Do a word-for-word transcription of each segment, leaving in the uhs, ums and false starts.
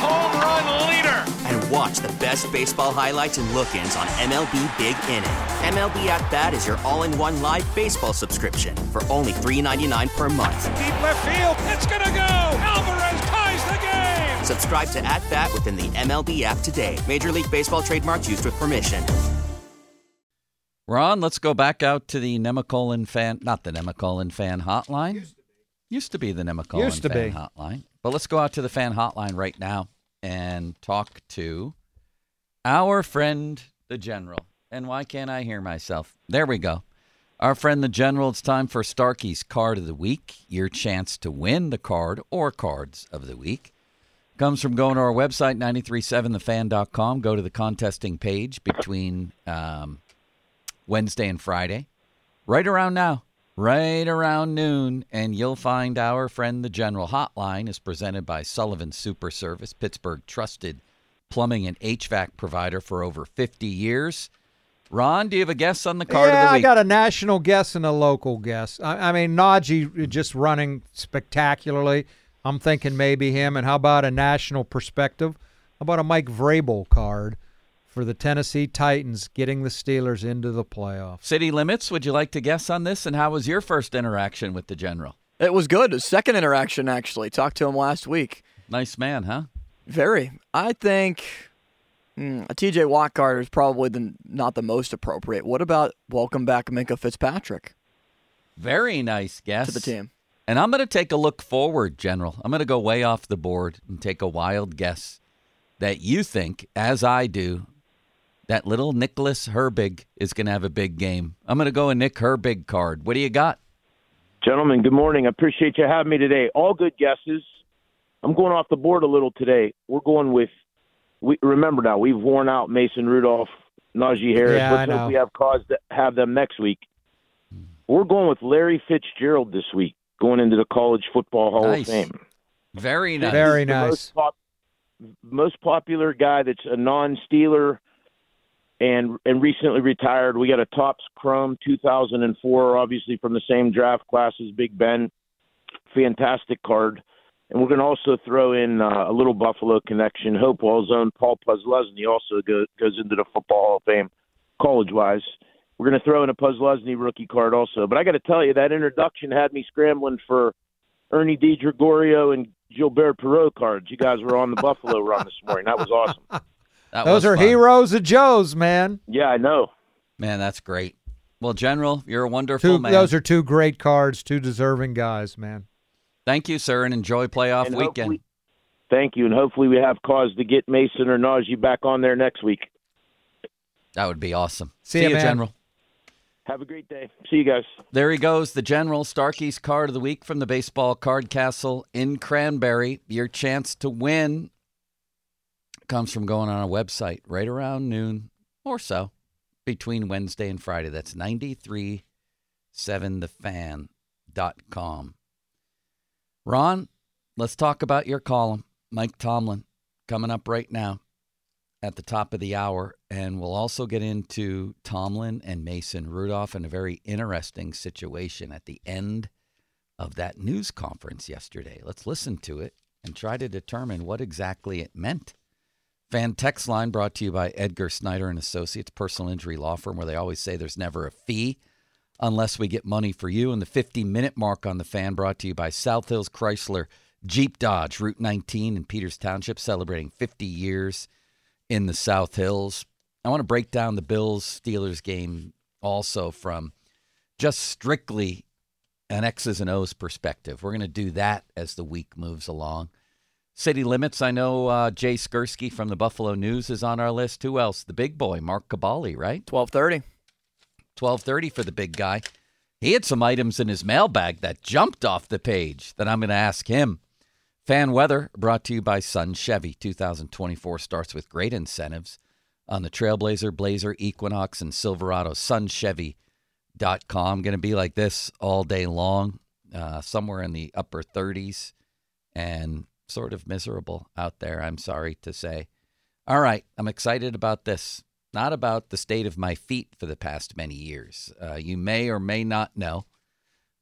home run leader. And watch the best baseball highlights and look-ins on M L B Big Inning. M L B At Bat is your all-in-one live baseball subscription for only three dollars and ninety-nine cents per month. Deep left field, it's gonna go! Alvarez ties the game! Subscribe to At Bat within the M L B app today. Major League Baseball trademarks used with permission. Ron, let's go back out to the Nemacolin fan, not the Nemacolin fan hotline. Used to be, Used to be the Nemacolin fan be. hotline. But let's go out to the fan hotline right now and talk to our friend, the General. And why can't I hear myself? There we go. Our friend, the General, it's time for Starkey's Card of the Week. Your chance to win the card or cards of the week comes from going to our website, nine three seven the fan dot com. Go to the contesting page between um, Wednesday and Friday, right around now, right around noon, and you'll find our friend the General hotline is presented by Sullivan Super Service, Pittsburgh trusted plumbing and H V A C provider for over fifty years. Ron, do you have a guess on the card yeah, of the week? Yeah, I got a national guess and a local guess. I, I mean, Najee just running spectacularly. I'm thinking maybe him. And how about a national perspective? How about a Mike Vrabel card for the Tennessee Titans getting the Steelers into the playoffs? City limits, would you like to guess on this? And how was your first interaction with the General? It was good. Second interaction, actually. Talked to him last week. Nice man, huh? Very. I think mm, a T J Watt card is probably the, not the most appropriate. What about welcome back Minka Fitzpatrick? Very nice guess. To the team. And I'm going to take a look forward, General. I'm going to go way off the board and take a wild guess that you think, as I do, that little Nicholas Herbig is going to have a big game. I'm going to go a Nick Herbig card. What do you got? Gentlemen, good morning. I appreciate you having me today. All good guesses. I'm going off the board a little today. We're going with, we remember now, we've worn out Mason Rudolph, Najee Harris. Yeah, Let's I know. We have cause to have them next week. We're going with Larry Fitzgerald this week, going into the College Football Hall nice. of Fame. Very nice. Very nice. Most, pop, most popular guy that's a non-Steeler, And and recently retired. We got a Topps Chrome two thousand four, obviously from the same draft class as Big Ben. Fantastic card. And we're going to also throw in uh, a little Buffalo connection. Hopewell's own Paul Posluszny also go, goes into the Football Hall of Fame, college-wise. We're going to throw in a Posluszny rookie card also. But I got to tell you, that introduction had me scrambling for Ernie DeGregorio and Gilbert Perreault cards. You guys were on the Buffalo run this morning. That was awesome. That Those are fun. Heroes of Joe's, man. Yeah, I know. Man, that's great. Well, General, you're a wonderful two, man. Those are two great cards, two deserving guys, man. Thank you, sir, and enjoy playoff and weekend. Thank you, and hopefully we have cause to get Mason or Najee back on there next week. That would be awesome. See, See you, man. General. Have a great day. See you guys. There he goes, the General, Starkey's Card of the Week from the Baseball Card Castle in Cranberry. Your chance to win comes from going on our website right around noon or so between Wednesday and Friday. That's nine three seven the fan dot com. Ron, let's talk about your column. Mike Tomlin coming up right now at the top of the hour. And we'll also get into Tomlin and Mason Rudolph and a very interesting situation at the end of that news conference yesterday. Let's listen to it and try to determine what exactly it meant. Fan text line brought to you by Edgar Snyder and Associates, personal injury law firm, where they always say there's never a fee unless we get money for you. And the fifty-minute mark on the fan brought to you by South Hills Chrysler Jeep Dodge, Route nineteen in Peters Township, celebrating fifty years in the South Hills. I want to break down the Bills-Steelers game also from just strictly an X's and O's perspective. We're going to do that as the week moves along. City limits, I know uh, Jay Skurski from the Buffalo News is on our list. Who else? The big boy, Mark Cabali, right? twelve thirty. twelve thirty for the big guy. He had some items in his mailbag that jumped off the page that I'm going to ask him. Fan weather brought to you by Sun Chevy. two thousand twenty-four starts with great incentives on the Trailblazer, Blazer, Equinox, and Silverado. sun chevy dot com. Going to be like this all day long, uh, somewhere in the upper thirties, and sort of miserable out there, I'm sorry to say. All right, I'm excited about this. Not about the state of my feet for the past many years. Uh, you may or may not know,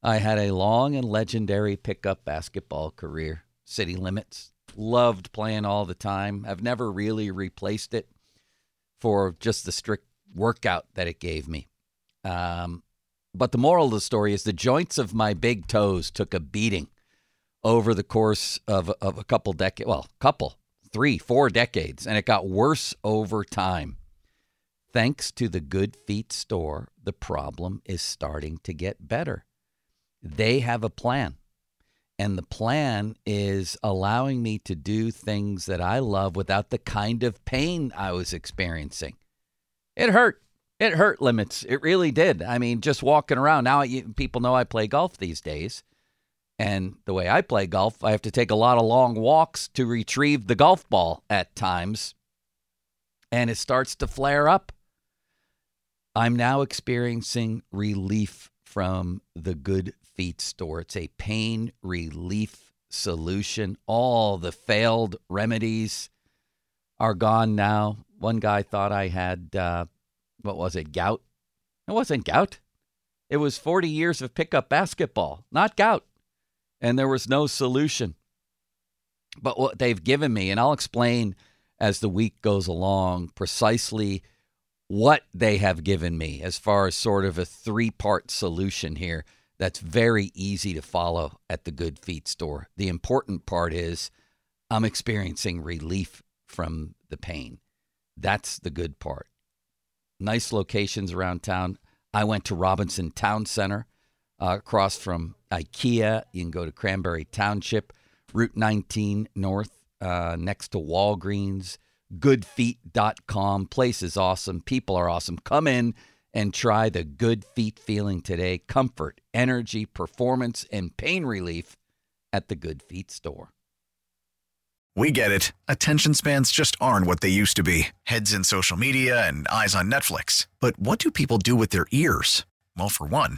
I had a long and legendary pickup basketball career. City limits. Loved playing all the time. I've never really replaced it for just the strict workout that it gave me. Um, but the moral of the story is the joints of my big toes took a beating over the course of, of a couple decades, well, couple, three, four decades, and it got worse over time. Thanks to the Good Feet Store, the problem is starting to get better. They have a plan, and the plan is allowing me to do things that I love without the kind of pain I was experiencing. It hurt. It hurt limits. It really did. I mean, just walking around. Now people know I play golf these days. And the way I play golf, I have to take a lot of long walks to retrieve the golf ball at times. And it starts to flare up. I'm now experiencing relief from the Good Feet Store. It's a pain relief solution. All the failed remedies are gone now. One guy thought I had, uh, what was it, gout? It wasn't gout. It was forty years of pickup basketball, not gout. And there was no solution. But what they've given me, and I'll explain as the week goes along precisely what they have given me as far as sort of a three-part solution here that's very easy to follow at the Good Feet Store. The important part is I'm experiencing relief from the pain. That's the good part. Nice locations around town. I went to Robinson Town Center. Uh, across from IKEA, you can go to Cranberry Township, Route nineteen North, uh, next to Walgreens, good feet dot com. Place is awesome. People are awesome. Come in and try the Good Feet feeling today. Comfort, energy, performance, and pain relief at the Good Feet Store. We get it. Attention spans just aren't what they used to be. Heads in social media and eyes on Netflix. But what do people do with their ears? Well, for one,